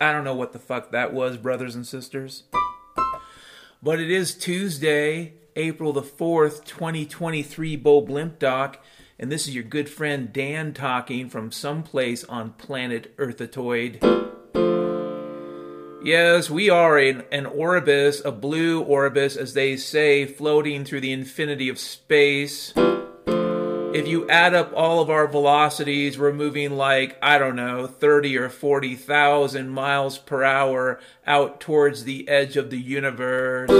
I don't know what the fuck that was, brothers and sisters. But it is Tuesday, April the 4th, 2023, Bob Limp Doc, and this is your good friend Dan talking from someplace on planet Earthatoid. Yes, we are in an orbis, a blue orbis, as they say, floating through the infinity of space. If you add up all of our velocities, we're moving like, I don't know, 30 or 40,000 miles per hour out towards the edge of the universe.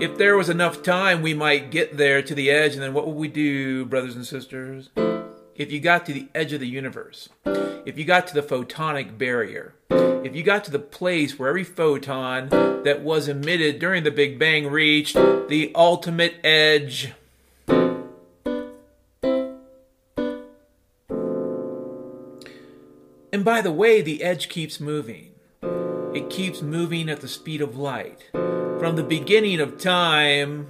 If there was enough time, we might get there to the edge, and then what would we do, brothers and sisters? If you got to the edge of the universe, if you got to the photonic barrier, if you got to the place where every photon that was emitted during the Big Bang reached the ultimate edge... And by the way, the edge keeps moving. It keeps moving at the speed of light. From the beginning of time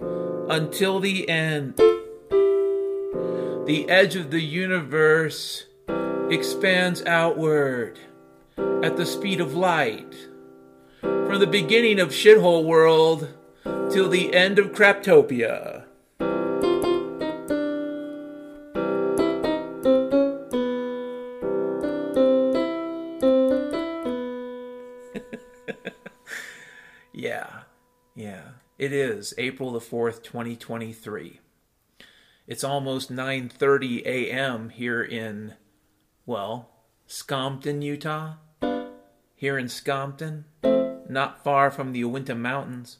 until the end. The edge of the universe expands outward at the speed of light. From the beginning of Shithole World till the end of Craptopia. It is April the 4th, 2023. It's almost 9:30 a.m. here in, well, Scompton, Utah. Here in Scompton, not far from the Uinta Mountains,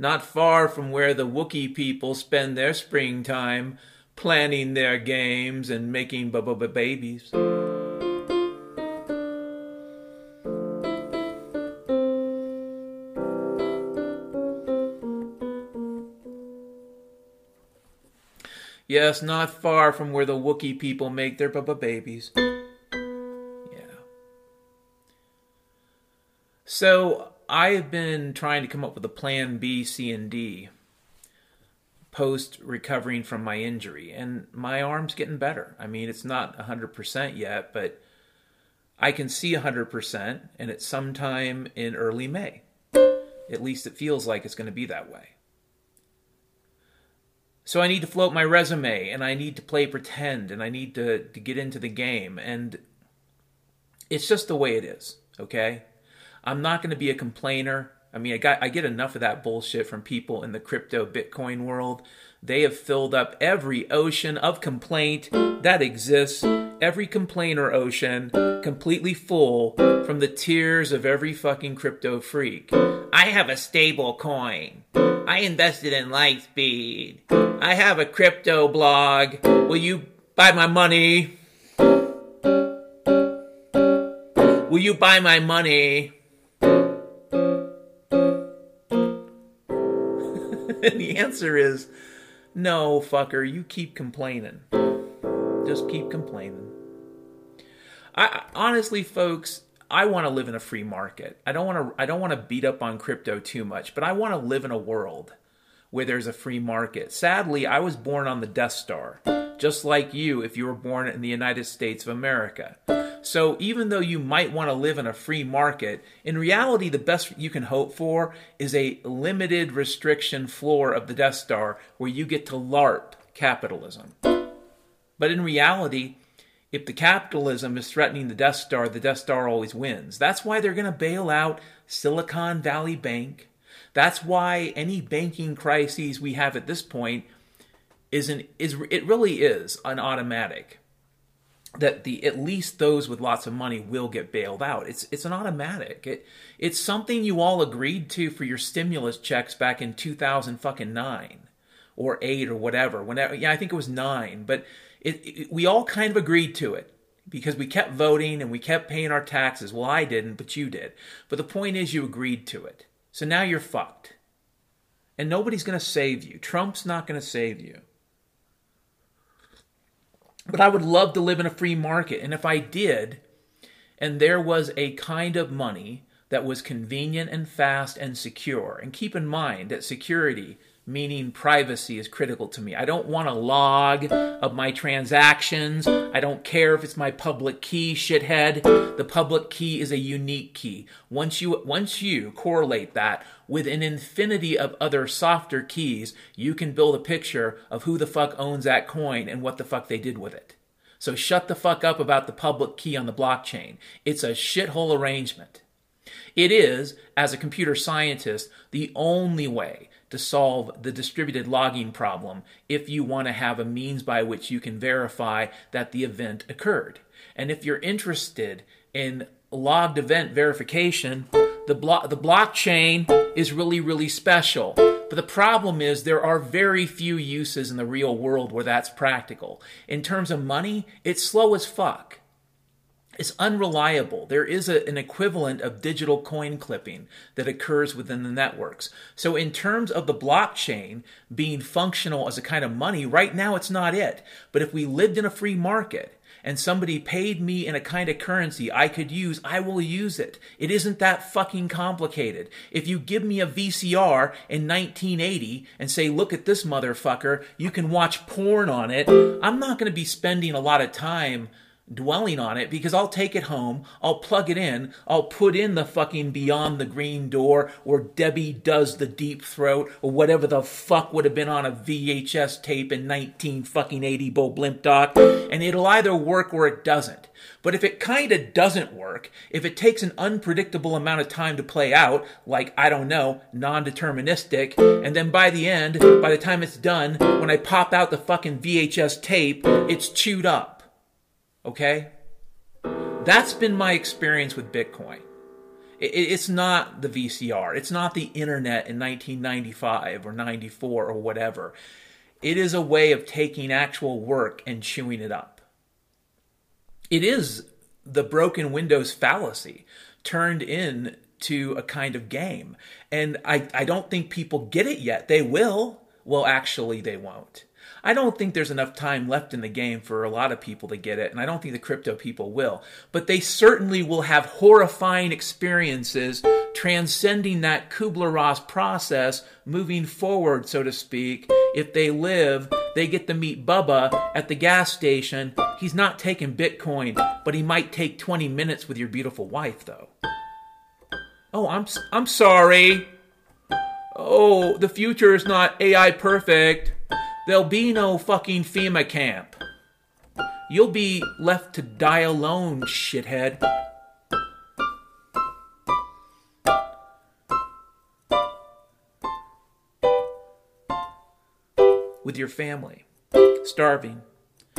not far from where the Wookiee people spend their springtime planning their games and making babies. Yes, not far from where the Wookiee people make their babies. Yeah. So, I have been trying to come up with a plan B, C, and D post-recovering from my injury. And my arm's getting better. I mean, it's not 100% yet, but I can see 100%, and it's sometime in early May. At least it feels like it's going to be that way. So I need to float my resume, and I need to play pretend, and I need to get into the game, and it's just the way it is, okay? I'm not going to be a complainer. I mean, I get enough of that bullshit from people in the crypto Bitcoin world. They have filled up every ocean of complaint that exists, every complainer ocean, completely full from the tears of every fucking crypto freak. I have a stable coin. I invested in Lightspeed. I have a crypto blog. Will you buy my money? Will you buy my money? And the answer is, no, fucker, you keep complaining. Just keep complaining. I honestly, folks, I want to live in a free market. I don't want to beat up on crypto too much, but I want to live in a world where there's a free market. Sadly, I was born on the Death Star, just like you if you were born in the United States of America. So even though you might want to live in a free market, in reality, the best you can hope for is a limited restriction floor of the Death Star where you get to LARP capitalism. But in reality, if the capitalism is threatening the Death Star always wins. That's why they're going to bail out Silicon Valley Bank. That's why any banking crises we have at this point is it really is an automatic. that the at least those with lots of money will get bailed out. It's an automatic. It's something you all agreed to for your stimulus checks back in 2009 or 8 or whatever. Whenever, yeah, I think it was 9, but we all kind of agreed to it because we kept voting and we kept paying our taxes. Well, I didn't, but you did. But the point is you agreed to it. So now you're fucked. And nobody's going to save you. Trump's not going to save you. But I would love to live in a free market. And if I did, and there was a kind of money that was convenient and fast and secure. And keep in mind that security, meaning privacy, is critical to me. I don't want a log of my transactions. I don't care if it's my public key, shithead. The public key is a unique key. Once you correlate that with an infinity of other softer keys, you can build a picture of who the fuck owns that coin and what the fuck they did with it. So shut the fuck up about the public key on the blockchain. It's a shithole arrangement. It is, as a computer scientist, the only way to solve the distributed logging problem if you want to have a means by which you can verify that the event occurred. And if you're interested in logged event verification, the blockchain is really, really special. But the problem is there are very few uses in the real world where that's practical. In terms of money, it's slow as fuck. It's unreliable. There is an equivalent of digital coin clipping that occurs within the networks. So in terms of the blockchain being functional as a kind of money, right now it's not it. But if we lived in a free market and somebody paid me in a kind of currency I could use, I will use it. It isn't that fucking complicated. If you give me a VCR in 1980 and say, look at this motherfucker, you can watch porn on it, I'm not going to be spending a lot of time dwelling on it, because I'll take it home, I'll plug it in, I'll put in the fucking Beyond the Green Door or Debbie Does the Deep Throat or whatever the fuck would have been on a VHS tape in 1980 Bob Limp Doc, and it'll either work or it doesn't. But if it kind of doesn't work, if it takes an unpredictable amount of time to play out, like, I don't know, non-deterministic, and then by the time it's done, when I pop out the fucking VHS tape, it's chewed up. Okay? That's been my experience with Bitcoin. It's not the VCR. It's not the internet in 1995 or 94 or whatever. It is a way of taking actual work and chewing it up. It is the broken windows fallacy turned into a kind of game. And I don't think people get it yet. They will. Well, actually, they won't. I don't think there's enough time left in the game for a lot of people to get it, and I don't think the crypto people will. But they certainly will have horrifying experiences transcending that Kubler-Ross process, moving forward, so to speak. If they live, they get to meet Bubba at the gas station. He's not taking Bitcoin, but he might take 20 minutes with your beautiful wife, though. Oh, I'm sorry. Oh, the future is not AI perfect. There'll be no fucking FEMA camp. You'll be left to die alone, shithead. With your family. Starving.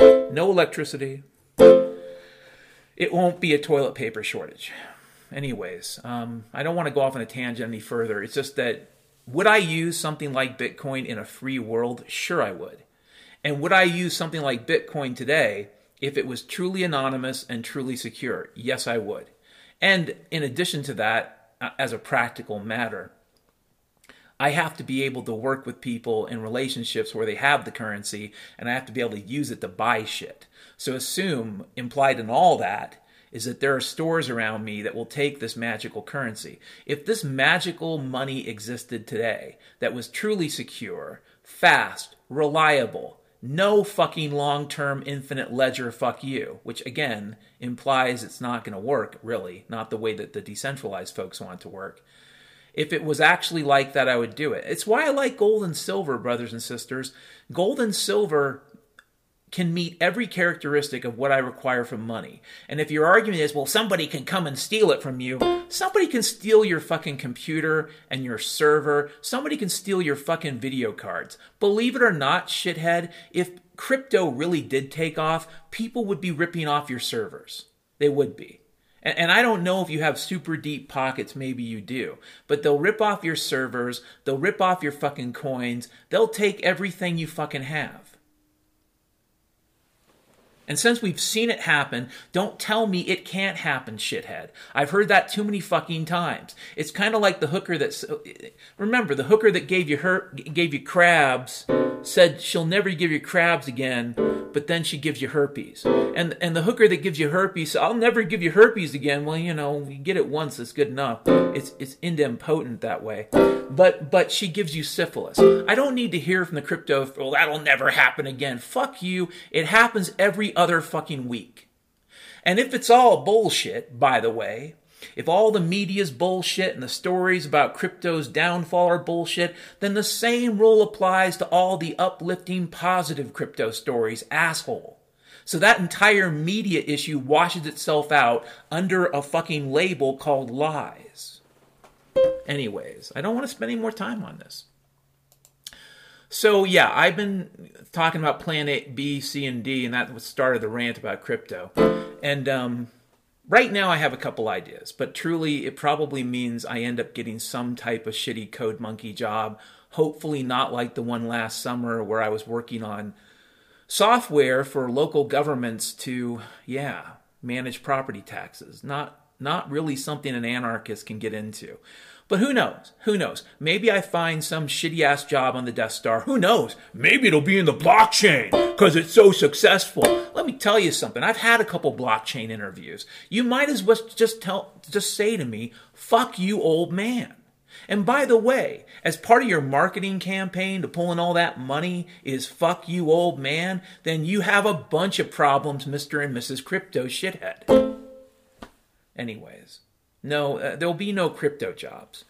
No electricity. It won't be a toilet paper shortage. Anyways, I don't want to go off on a tangent any further. It's just that, would I use something like Bitcoin in a free world? Sure, I would. And would I use something like Bitcoin today if it was truly anonymous and truly secure? Yes, I would. And in addition to that, as a practical matter, I have to be able to work with people in relationships where they have the currency, and I have to be able to use it to buy shit. So assume, implied in all that, is that there are stores around me that will take this magical currency. If this magical money existed today that was truly secure, fast, reliable, no fucking long-term infinite ledger, fuck you, which again implies it's not going to work, really, not the way that the decentralized folks want it to work. If it was actually like that, I would do it. It's why I like gold and silver, brothers and sisters. Gold and silver can meet every characteristic of what I require from money. And if your argument is, well, somebody can come and steal it from you, somebody can steal your fucking computer and your server. Somebody can steal your fucking video cards. Believe it or not, shithead, if crypto really did take off, people would be ripping off your servers. They would be. And I don't know if you have super deep pockets, maybe you do, but they'll rip off your servers, they'll rip off your fucking coins, they'll take everything you fucking have. And since we've seen it happen, don't tell me it can't happen, shithead. I've heard that too many fucking times. It's kind of like the hooker that... Remember, the hooker that gave you crabs said she'll never give you crabs again, but then she gives you herpes. And the hooker that gives you herpes said, I'll never give you herpes again. Well, you know, you get it once, it's good enough. It's idempotent that way. But she gives you syphilis. I don't need to hear from the crypto, well, that'll never happen again. Fuck you. It happens every other fucking week. And if it's all bullshit, by the way, if all the media's bullshit and the stories about crypto's downfall are bullshit, then the same rule applies to all the uplifting, positive crypto stories, asshole. So that entire media issue washes itself out under a fucking label called lies. Anyways, I don't want to spend any more time on this. So yeah, I've been talking about Plan A, B, C, and D, and that was the start of the rant about crypto. And, right now I have a couple ideas, but truly it probably means I end up getting some type of shitty code monkey job, hopefully not like the one last summer where I was working on software for local governments to, yeah, manage property taxes. Not really something an anarchist can get into. But who knows? Who knows? Maybe I find some shitty-ass job on the Death Star. Who knows? Maybe it'll be in the blockchain because it's so successful. Let me tell you something. I've had a couple blockchain interviews. You might as well just say to me, fuck you, old man. And by the way, as part of your marketing campaign to pull in all that money is fuck you, old man, then you have a bunch of problems, Mr. and Mrs. Crypto Shithead. Anyways. No, there'll be no crypto jobs.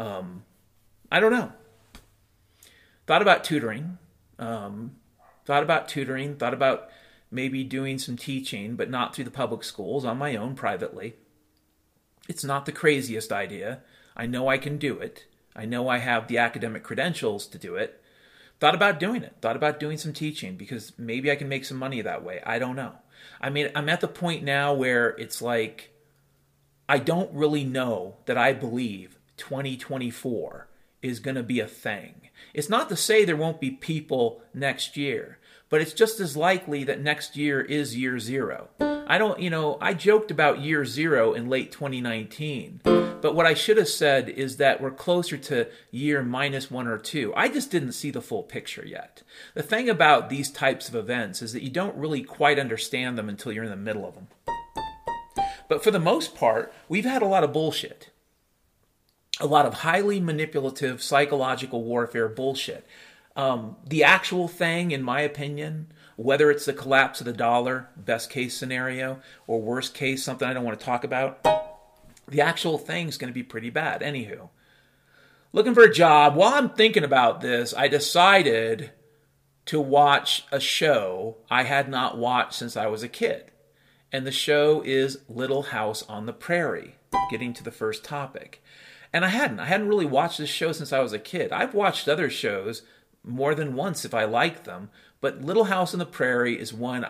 I don't know. Thought about tutoring. Thought about maybe doing some teaching, but not through the public schools, on my own privately. It's not the craziest idea. I know I can do it. I know I have the academic credentials to do it. Thought about doing it. Thought about doing some teaching because maybe I can make some money that way. I don't know. I mean, I'm at the point now where it's like, I don't really know that I believe 2024 is going to be a thing. It's not to say there won't be people next year, but it's just as likely that next year is year zero. I joked about year zero in late 2019, but what I should have said is that we're closer to year -1 or 2. I just didn't see the full picture yet. The thing about these types of events is that you don't really quite understand them until you're in the middle of them. But for the most part, we've had a lot of bullshit. A lot of highly manipulative psychological warfare bullshit. The actual thing, in my opinion, whether it's the collapse of the dollar, best case scenario, or worst case, something I don't want to talk about, the actual thing's going to be pretty bad. Anywho, looking for a job. While I'm thinking about this, I decided to watch a show I had not watched since I was a kid. And the show is Little House on the Prairie, getting to the first topic. And I hadn't really watched this show since I was a kid. I've watched other shows more than once if I like them, but Little House on the Prairie is one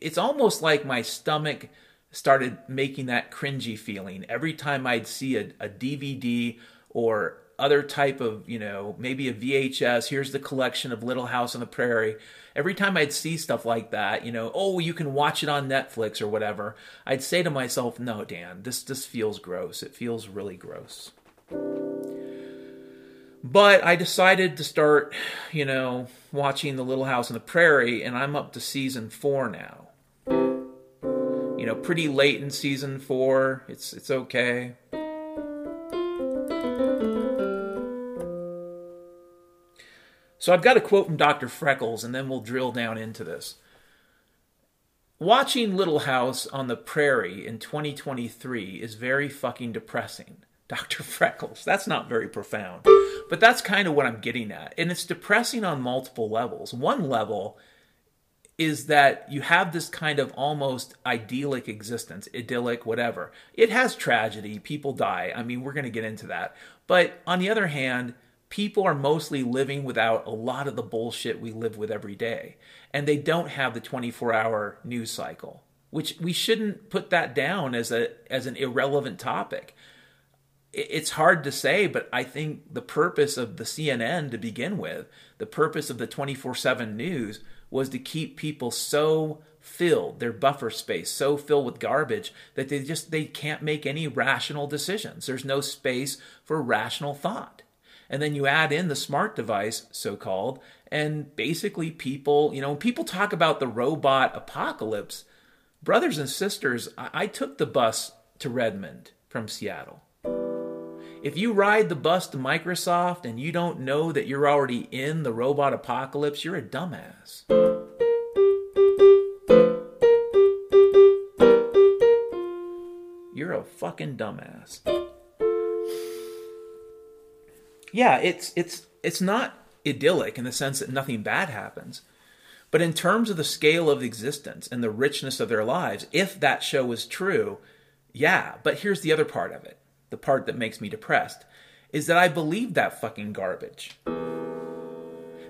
it's almost like my stomach started making that cringy feeling every time I'd see a DVD or other type of, maybe a VHS, here's the collection of Little House on the Prairie. Every time I'd see stuff like that, you can watch it on Netflix or whatever, I'd say to myself, no, Dan, this feels gross. It feels really gross. But I decided to start, watching the Little House on the Prairie, and I'm up to season 4 now. Pretty late in season 4. It's okay. So I've got a quote from Dr. Freckles, and then we'll drill down into this. Watching Little House on the Prairie in 2023 is very fucking depressing. Dr. Freckles, that's not very profound. But that's kind of what I'm getting at. And it's depressing on multiple levels. One level, is that you have this kind of almost idyllic existence, idyllic, whatever. It has tragedy. People die. I mean, we're going to get into that. But on the other hand, people are mostly living without a lot of the bullshit we live with every day. And they don't have the 24-hour news cycle, which we shouldn't put that down as an irrelevant topic. It's hard to say, but I think the purpose of the CNN to begin with, the purpose of the 24/7 news was to keep people so filled, their buffer space so filled with garbage that they can't make any rational decisions. There's no space for rational thought. And then you add in the smart device, so-called, and basically people, you know, when people talk about the robot apocalypse, brothers and sisters, I took the bus to Redmond from Seattle. If you ride the bus to Microsoft and you don't know that you're already in the robot apocalypse, you're a dumbass. You're a fucking dumbass. Yeah, it's not idyllic in the sense that nothing bad happens. But in terms of the scale of existence and the richness of their lives, if that show was true, yeah. But here's the other part of it. The part that makes me depressed, is that I believe that fucking garbage.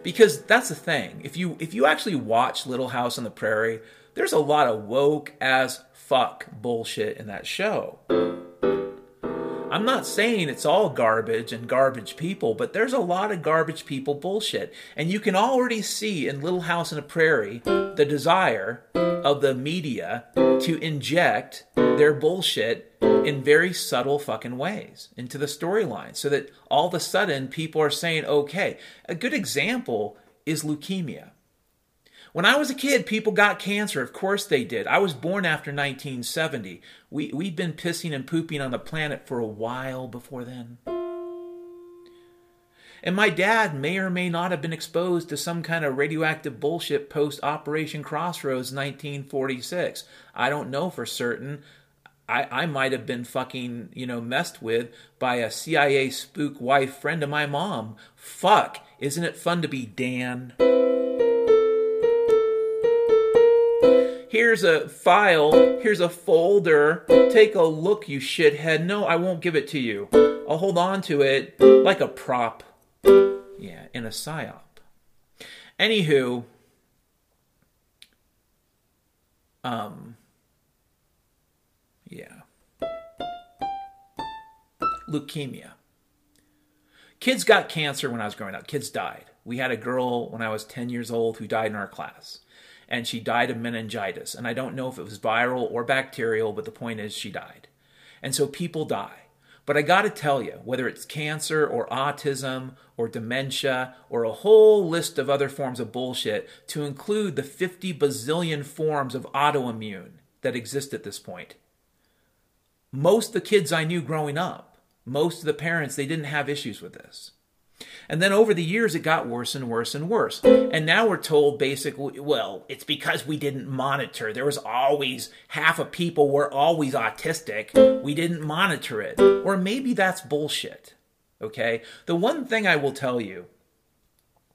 Because that's the thing. If you actually watch Little House on the Prairie, there's a lot of woke as fuck bullshit in that show. I'm not saying it's all garbage and garbage people, but there's a lot of garbage people bullshit. And you can already see in Little House on the Prairie the desire of the media to inject their bullshit in very subtle fucking ways into the storyline so that all of a sudden people are saying, okay. A good example is leukemia. When I was a kid, people got cancer. Of course they did. I was born after 1970. We've been pissing and pooping on the planet for a while before then. And my dad may or may not have been exposed to some kind of radioactive bullshit post-Operation Crossroads 1946. I don't know for certain. I might have been fucking, messed with by a CIA spook wife friend of my mom. Fuck, isn't it fun to be Dan? Here's a file, here's a folder. Take a look, you shithead. No, I won't give it to you. I'll hold on to it like a prop. Yeah, in a psyop. Anywho, yeah. Leukemia. Kids got cancer when I was growing up. Kids died. We had a girl when I was 10 years old who died in our class. And she died of meningitis. And I don't know if it was viral or bacterial, but the point is she died. And so people die. But I got to tell you, whether it's cancer or autism or dementia or a whole list of other forms of bullshit, to include the 50 bazillion forms of autoimmune that exist at this point. Most of the kids I knew growing up, most of the parents, they didn't have issues with this. And then over the years, it got worse and worse and worse. And now we're told basically, well, it's because we didn't monitor. There was always half of people were always autistic. We didn't monitor it. Or maybe that's bullshit. Okay? The one thing I will tell you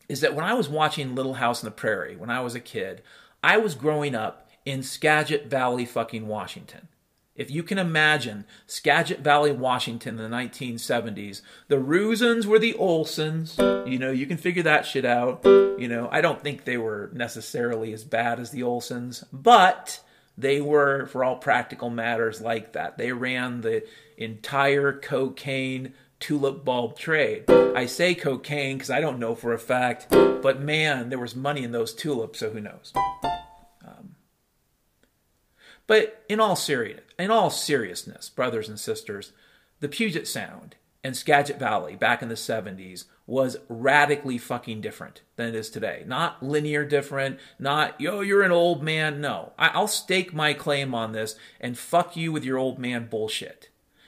is that when I was watching Little House on the Prairie, when I was a kid, I was growing up in Skagit Valley, fucking Washington. If you can imagine Skagit Valley, Washington in the 1970s, the Roosens were the Olsons. You can figure that shit out. I don't think they were necessarily as bad as the Olsons, but they were, for all practical matters, like that. They ran the entire cocaine tulip bulb trade. I say cocaine because I don't know for a fact, but man, there was money in those tulips, so who knows? But in all seriousness, brothers and sisters, the Puget Sound and Skagit Valley back in the 70s was radically fucking different than it is today. Not linear different, not, you're an old man. No, I'll stake my claim on this and fuck you with your old man bullshit.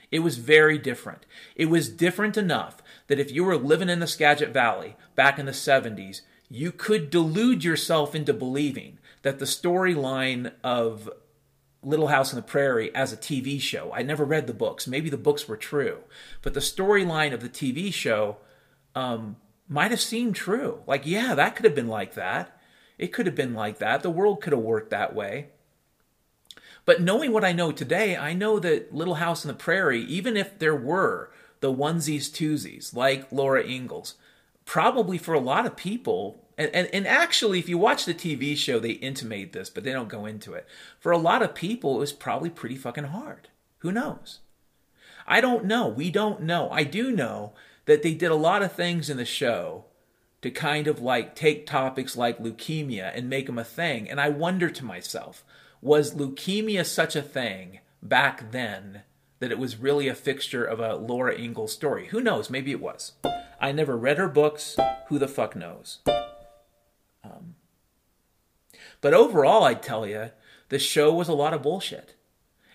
It was very different. It was different enough that if you were living in the Skagit Valley back in the 70s, you could delude yourself into believing that the storyline of Little House on the Prairie as a TV show. I never read the books. Maybe the books were true. But the storyline of the TV show might have seemed true. Like, yeah, that could have been like that. It could have been like that. The world could have worked that way. But knowing what I know today, I know that Little House on the Prairie, even if there were the onesies, twosies, like Laura Ingalls, probably for a lot of people, and actually, if you watch the TV show, they intimate this, but they don't go into it. For a lot of people, it was probably pretty fucking hard. Who knows? I don't know. We don't know. I do know that they did a lot of things in the show to kind of like take topics like leukemia and make them a thing. And I wonder to myself, was leukemia such a thing back then that it was really a fixture of a Laura Ingalls story? Who knows? Maybe it was. I never read her books. Who the fuck knows? But overall, I tell you, the show was a lot of bullshit.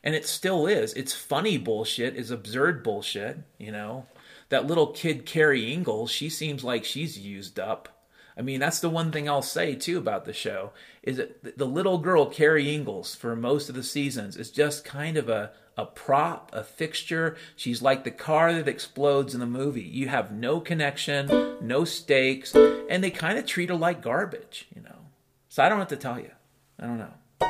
And it still is. It's funny bullshit. It's absurd bullshit, you know. That little kid, Carrie Ingalls, she seems like she's used up. I mean, that's the one thing I'll say, too, about the show, is that the little girl, Carrie Ingalls, for most of the seasons, is just kind of a prop, a fixture. She's like the car that explodes in the movie. You have no connection, no stakes, and they kind of treat her like garbage, you know. So I don't have to tell you. I don't know.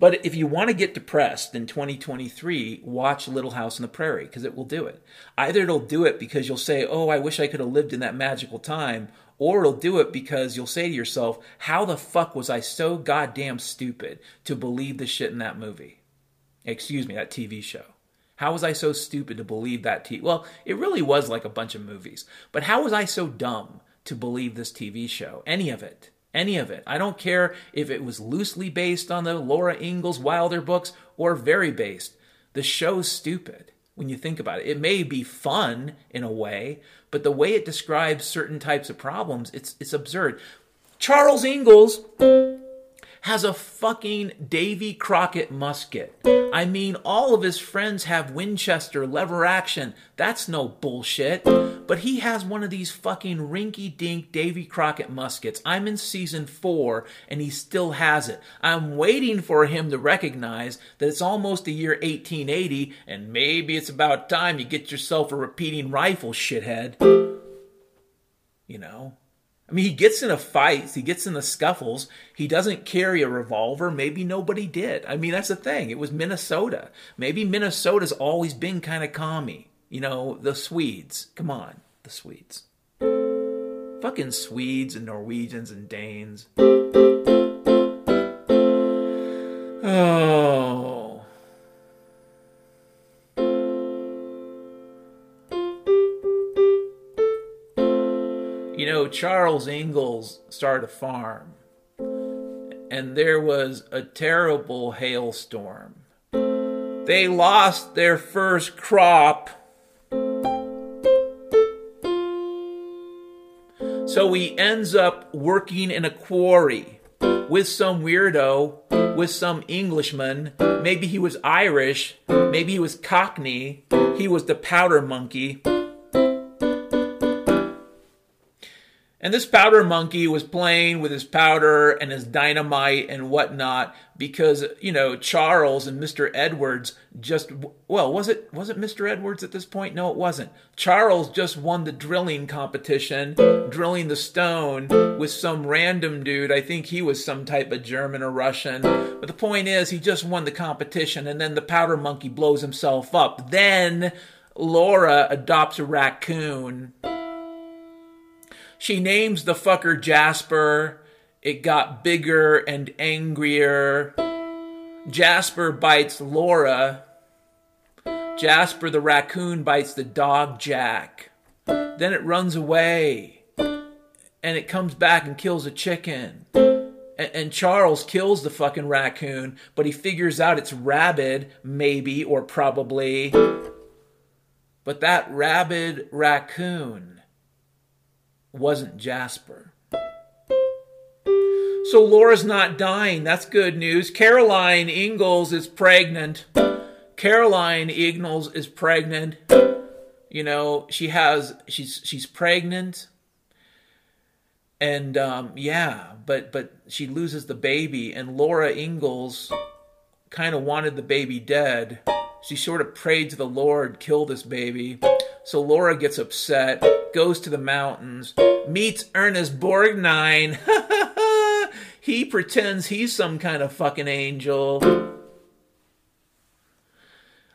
But if you want to get depressed in 2023, watch Little House on the Prairie, because it will do it. Either it'll do it because you'll say, oh, I wish I could have lived in that magical time, or it'll do it because you'll say to yourself, how the fuck was I so goddamn stupid to believe the shit in that movie? Excuse me, that TV show. How was I so stupid to believe that TV? Well, it really was like a bunch of movies. But how was I so dumb to believe this TV show? Any of it. Any of it. I don't care if it was loosely based on the Laura Ingalls Wilder books or very based. The show's stupid when you think about it. It may be fun in a way, but the way it describes certain types of problems, it's absurd. Charles Ingalls has a fucking Davy Crockett musket. I mean, all of his friends have Winchester lever action. That's no bullshit. But he has one of these fucking rinky-dink Davy Crockett muskets. I'm in season 4, and he still has it. I'm waiting for him to recognize that it's almost the year 1880, and maybe it's about time you get yourself a repeating rifle, shithead. You know? I mean, he gets into fights, he gets into scuffles, he doesn't carry a revolver, maybe nobody did. I mean, that's the thing, it was Minnesota. Maybe Minnesota's always been kind of commie. You know, the Swedes, come on, the Swedes. Fucking Swedes and Norwegians and Danes. Oh. You know, Charles Ingalls started a farm, and there was a terrible hailstorm. They lost their first crop. So he ends up working in a quarry with some weirdo, with some Englishman. Maybe he was Irish, maybe he was Cockney, he was the powder monkey. And this powder monkey was playing with his powder and his dynamite and whatnot because, you know, Charles and Mr. Edwards just, well, was it Mr. Edwards at this point? No, it wasn't. Charles just won the drilling competition, drilling the stone with some random dude. I think he was some type of German or Russian. But the point is, he just won the competition, and then the powder monkey blows himself up. Then Laura adopts a raccoon. She names the fucker Jasper. It got bigger and angrier. Jasper bites Laura. Jasper the raccoon bites the dog Jack. Then it runs away. And it comes back and kills a chicken. And Charles kills the fucking raccoon, but he figures out it's rabid, maybe or probably. But that rabid raccoon wasn't Jasper. So Laura's not dying. That's good news. Caroline Ingalls is pregnant. Caroline Ingalls is pregnant. You know, she's pregnant. And but she loses the baby, and Laura Ingalls kind of wanted the baby dead. She sort of prayed to the Lord, kill this baby. So Laura gets upset, goes to the mountains, meets Ernest Borgnine. He pretends he's some kind of fucking angel.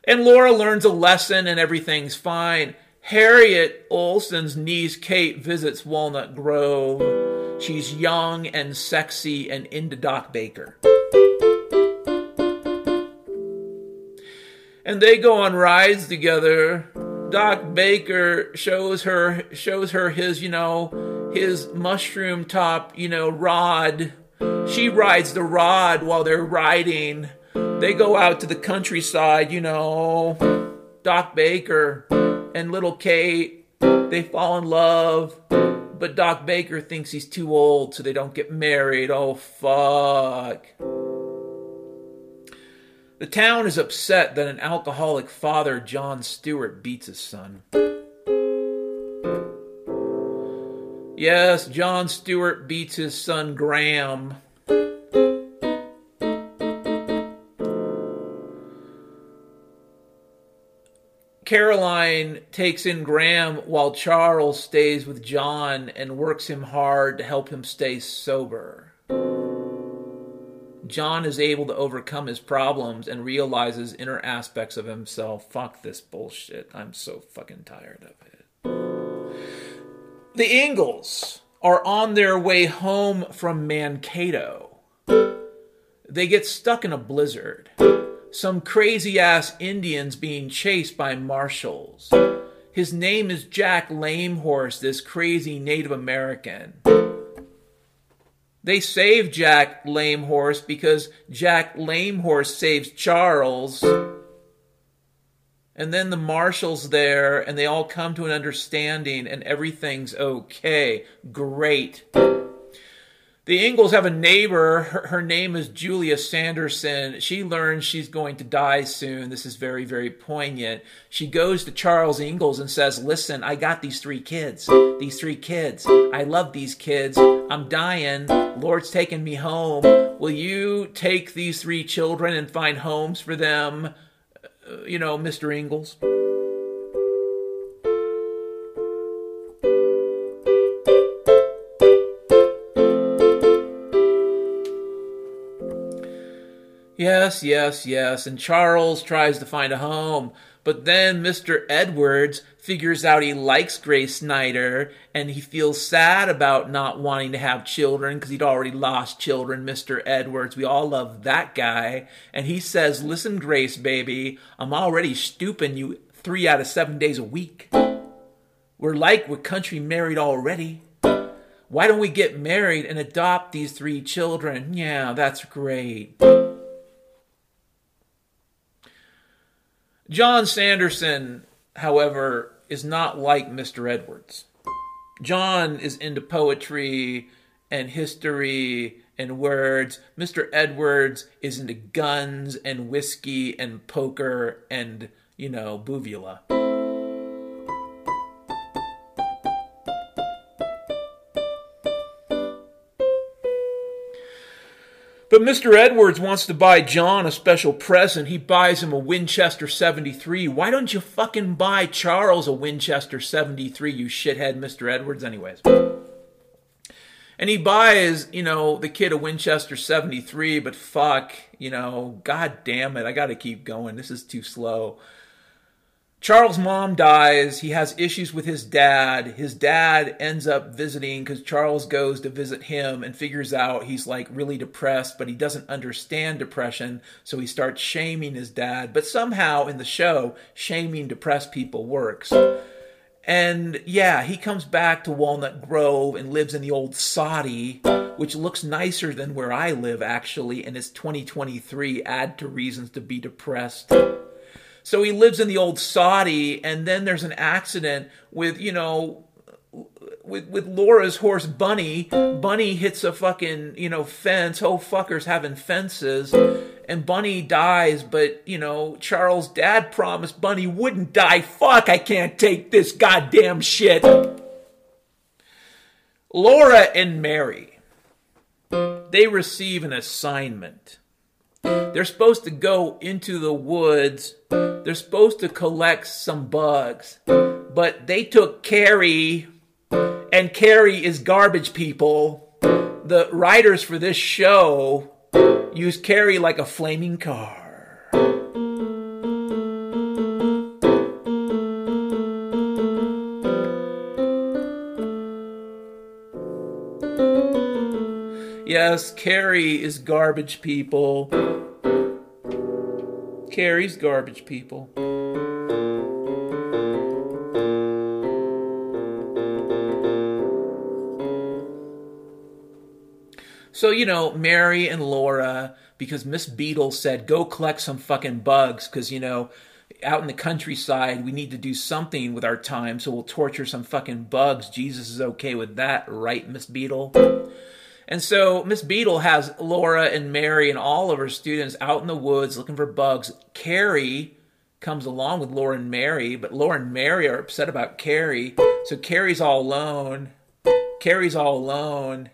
And Laura learns a lesson and everything's fine. Harriet Olsen's niece Kate visits Walnut Grove. She's young and sexy and into Doc Baker. And they go on rides together. Doc Baker shows her his, his mushroom top, rod. She rides the rod while they're riding. They go out to the countryside, Doc Baker and little Kate, they fall in love, but Doc Baker thinks he's too old, so they don't get married. Oh, fuck. The town is upset that an alcoholic father, John Stewart, beats his son. Yes, John Stewart beats his son, Graham. Caroline takes in Graham while Charles stays with John and works him hard to help him stay sober. John is able to overcome his problems and realizes inner aspects of himself. Fuck this bullshit. I'm so fucking tired of it. The Ingalls are on their way home from Mankato. They get stuck in a blizzard. Some crazy-ass Indians being chased by marshals. His name is Jack Lamehorse, this crazy Native American. They save Jack Lamehorse because Jack Lamehorse saves Charles. And then the marshal's there, and they all come to an understanding, and everything's okay. Great. The Ingalls have a neighbor. Her name is Julia Sanderson. She learns she's going to die soon. This is very, very poignant. She goes to Charles Ingalls and says, listen, I got these three kids. I love these kids. I'm dying. Lord's taking me home. Will you take these three children and find homes for them? Mr. Ingalls. Yes, and Charles tries to find a home, but then Mr. Edwards figures out he likes Grace Snyder, and he feels sad about not wanting to have children because he'd already lost children, Mr. Edwards. We all love that guy, and he says, listen, Grace, baby, I'm already stooping you 3 out of 7 days a week. We're country married already. Why don't we get married and adopt these three children? Yeah, that's great. John Sanderson, however, is not like Mr. Edwards. John is into poetry and history and words. Mr. Edwards is into guns and whiskey and poker and, boovula. But Mr. Edwards wants to buy John a special present. He buys him a Winchester 73. Why don't you fucking buy Charles a Winchester 73, you shithead, Mr. Edwards? Anyways. And he buys, the kid a Winchester 73, but fuck, god damn it, I gotta keep going. This is too slow. Charles' mom dies. He has issues with his dad. His dad ends up visiting because Charles goes to visit him and figures out he's really depressed, but he doesn't understand depression, so he starts shaming his dad. But somehow in the show, shaming depressed people works. And yeah, he comes back to Walnut Grove and lives in the old soddy, which looks nicer than where I live, actually, and it's 2023, add to reasons to be depressed. So he lives in the old soddy, and then there's an accident with, with Laura's horse, Bunny. Bunny hits a fucking, fence. Oh, fuckers having fences. And Bunny dies, but, Charles' dad promised Bunny wouldn't die. Fuck, I can't take this goddamn shit. Laura and Mary, they receive an assignment. They're supposed to go into the woods. They're supposed to collect some bugs. But they took Carrie, and Carrie is garbage people. The writers for this show use Carrie like a flaming car. Yes, Carrie is garbage, people. Carrie's garbage, people. So, you know, Mary and Laura, because Miss Beetle said, go collect some fucking bugs, because, you know, out in the countryside, we need to do something with our time, so we'll torture some fucking bugs. Jesus is okay with that, right, Miss Beetle? And so Miss Beetle has Laura and Mary and all of her students out in the woods looking for bugs. Carrie comes along with Laura and Mary, but Laura and Mary are upset about Carrie. So Carrie's all alone. Carrie's all alone.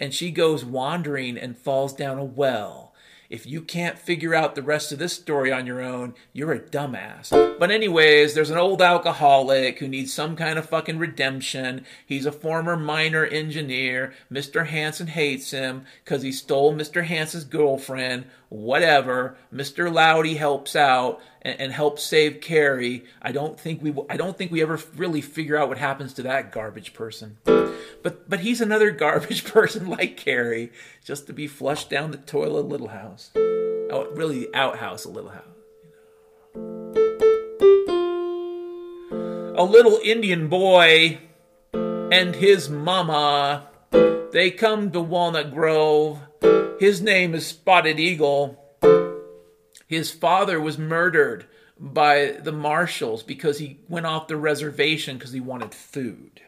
And she goes wandering and falls down a well. If you can't figure out the rest of this story on your own, you're a dumbass. But anyways, there's an old alcoholic who needs some kind of fucking redemption. He's a former miner engineer. Mr. Hansen hates him because he stole Mr. Hansen's girlfriend. Whatever. Mr. Lowdy helps out and helps save Carrie. I don't think we ever really figure out what happens to that garbage person. But he's another garbage person like Carrie, just to be flushed down the toilet of Little House. Oh, really, the outhouse of Little House. A little Indian boy and his mama, they come to Walnut Grove. His name is Spotted Eagle. His father was murdered by the marshals because he went off the reservation because he wanted food.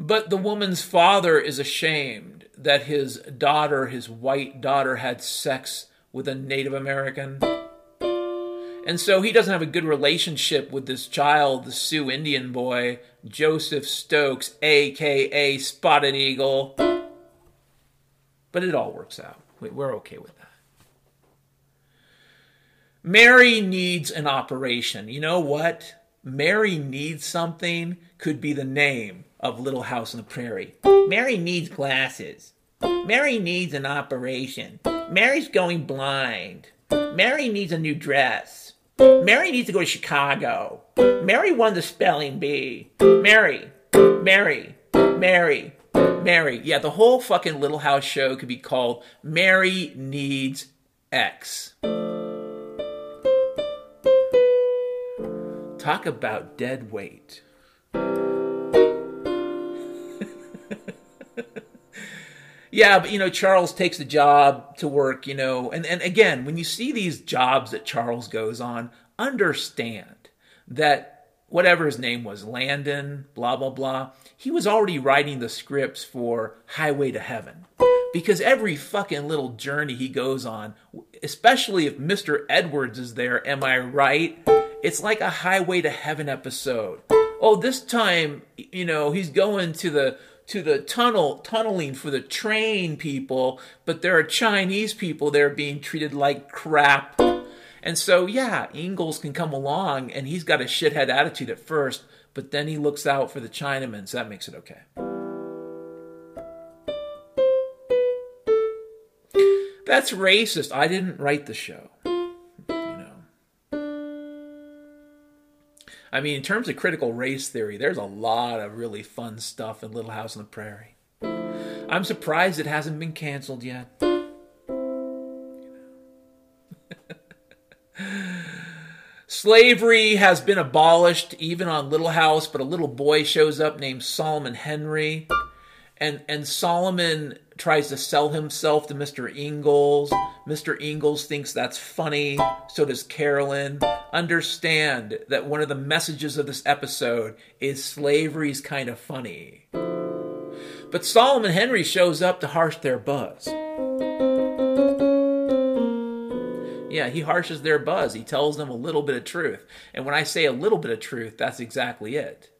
But the woman's father is ashamed that his daughter, his white daughter, had sex with a Native American. And so he doesn't have a good relationship with this child, the Sioux Indian boy, Joseph Stokes, a.k.a. Spotted Eagle. But it all works out. We're okay with that. Mary needs an operation. You know what? Mary needs something could be the name of Little House on the Prairie. Mary needs glasses. Mary needs an operation. Mary's going blind. Mary needs a new dress. Mary needs to go to Chicago. Mary won the spelling bee. Mary. Yeah, the whole fucking Little House show could be called Mary Needs X. Talk about dead weight. Yeah, but, you know, Charles takes the job to work, you know. And again, when you see these jobs that Charles goes on, understand that whatever his name was, Landon, blah, blah, blah, he was already writing the scripts for Highway to Heaven. Because every fucking little journey he goes on, especially if Mr. Edwards is there, am I right? It's like a Highway to Heaven episode. Oh, this time, you know, he's going to the tunneling for the train people, but there are Chinese people there being treated like crap. And so, yeah, Ingalls can come along, and he's got a shithead attitude at first, but then he looks out for the Chinamen, so that makes it okay. That's racist. I didn't write the show. I mean, in terms of critical race theory, there's a lot of really fun stuff in Little House on the Prairie. I'm surprised it hasn't been canceled yet. Slavery has been abolished even on Little House, but a little boy shows up named Solomon Henry. And Solomon tries to sell himself to Mr. Ingalls. Mr. Ingalls thinks that's funny. So does Carolyn. Understand that one of the messages of this episode is slavery's kind of funny. But Solomon Henry shows up to harsh their buzz. Yeah, he harshes their buzz. He tells them a little bit of truth. And when I say a little bit of truth, that's exactly it.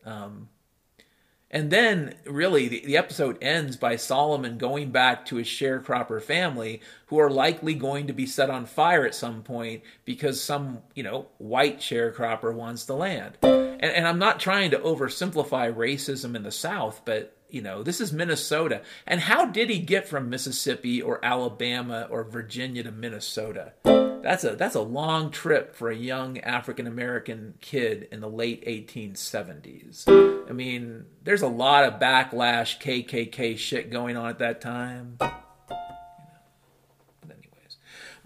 And then, really, the episode ends by Solomon going back to his sharecropper family, who are likely going to be set on fire at some point because some, you know, white sharecropper wants the land. And I'm not trying to oversimplify racism in the South, but, you know, this is Minnesota. And how did he get from Mississippi or Alabama or Virginia to Minnesota? That's a long trip for a young African-American kid in the late 1870s. I mean, there's a lot of backlash, KKK shit going on at that time. But anyways.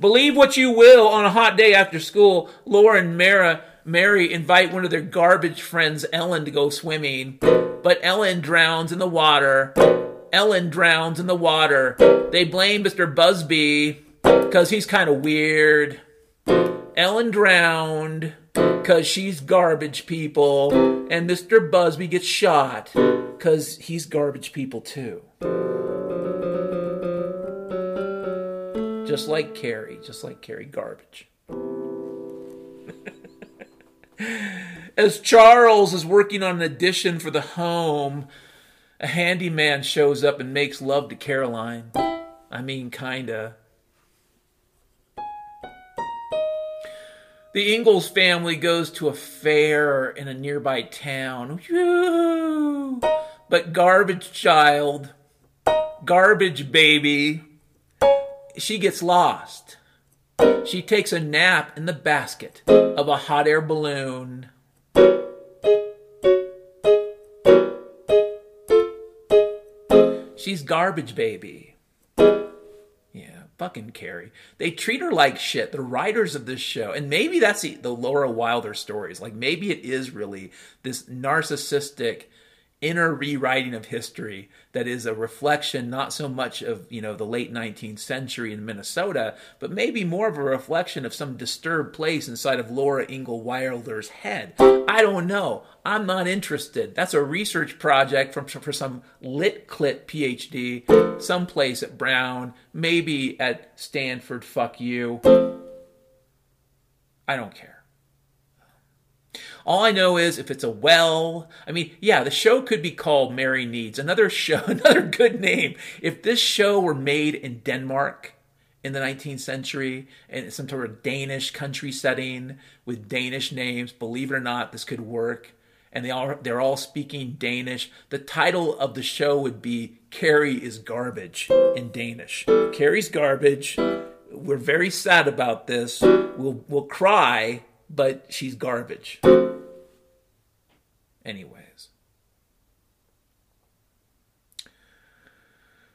Believe what you will, on a hot day after school, Laura and Mary invite one of their garbage friends, Ellen, to go swimming. But Ellen drowns in the water. They blame Mr. Busby, because he's kind of weird. Ellen drowned because she's garbage people. And Mr. Busby gets shot because he's garbage people too. Just like Carrie, garbage. As Charles is working on an addition for the home, a handyman shows up and makes love to Caroline. I mean, kinda. The Ingalls family goes to a fair in a nearby town. Woo! But garbage baby, she gets lost. She takes a nap in the basket of a hot air balloon. She's garbage baby. Yeah, fucking Carrie. They treat her like shit, the writers of this show. And maybe that's the Laura Wilder stories. Like, maybe it is really this narcissistic inner rewriting of history that is a reflection not so much of, you know, the late 19th century in Minnesota, but maybe more of a reflection of some disturbed place inside of Laura Ingalls Wilder's head. I don't know. I'm not interested. That's a research project for some lit-clit PhD someplace at Brown, maybe at Stanford, fuck you. I don't care. All I know is if it's a well, I mean, yeah, the show could be called Mary Needs. Another good name. If this show were made in Denmark in the 19th century and some sort of Danish country setting with Danish names, believe it or not, this could work. And they're all speaking Danish. The title of the show would be Carrie is Garbage in Danish. Carrie's garbage. We're very sad about this. We'll cry, but she's garbage. Anyways.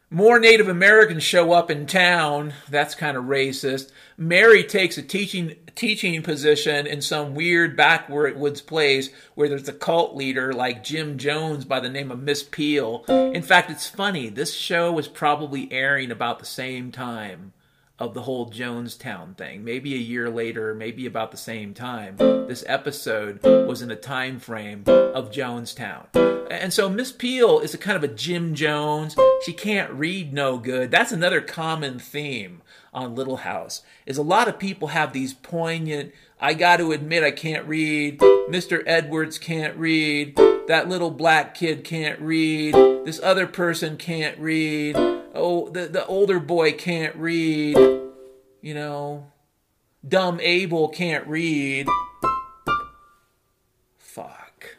More Native Americans show up in town. That's kind of racist. Mary takes a teaching position in some weird backwoods place where there's a cult leader like Jim Jones by the name of Miss Peel. In fact, it's funny. This show was probably airing about the same time of the whole Jonestown thing. Maybe a year later, maybe about the same time. This episode was in a time frame of Jonestown. And so Miss Peel is a kind of a Jim Jones. She can't read no good. That's another common theme on Little House, is a lot of people have these poignant, I got to admit I can't read, Mr. Edwards can't read, that little black kid can't read, this other person can't read, oh, the older boy can't read, you know, dumb Abel can't read. Fuck.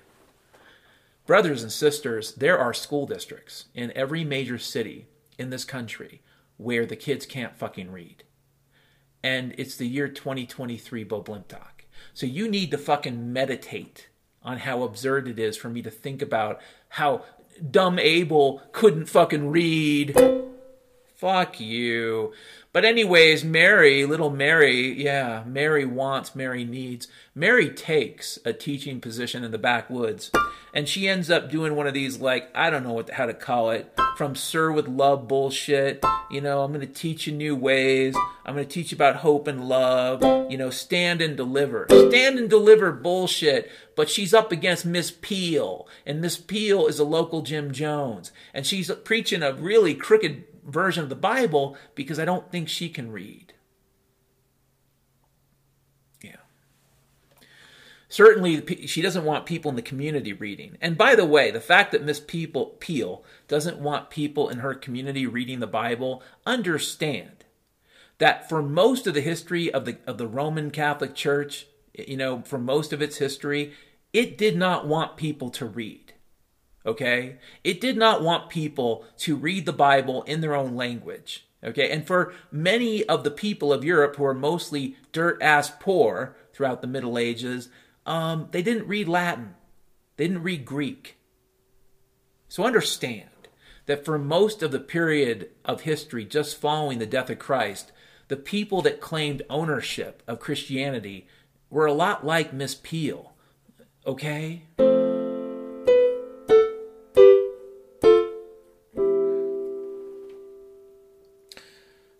Brothers and sisters, there are school districts in every major city in this country where the kids can't fucking read. And it's the year 2023, Bob Limp Doc. So you need to fucking meditate on how absurd it is for me to think about how dumb Abel couldn't fucking read. Fuck you. But anyways, Mary, little Mary, yeah, Mary wants, Mary needs. Mary takes a teaching position in the backwoods, and she ends up doing one of these, like, I don't know how to call it, from Sir With Love bullshit. You know, I'm going to teach you new ways. I'm going to teach you about hope and love. You know, stand and deliver. Stand and deliver bullshit. But she's up against Miss Peel, and Miss Peel is a local Jim Jones, and she's preaching a really crooked version of the Bible because I don't think she can read. Yeah. Certainly, she doesn't want people in the community reading. And by the way, the fact that Miss Peel doesn't want people in her community reading the Bible, understand that for most of the history of the Roman Catholic Church, you know, for most of its history, it did not want people to read, okay? It did not want people to read the Bible in their own language, okay? And for many of the people of Europe who are mostly dirt-ass poor throughout the Middle Ages, they didn't read Latin. They didn't read Greek. So understand that for most of the period of history just following the death of Christ, the people that claimed ownership of Christianity were a lot like Miss Peel, okay?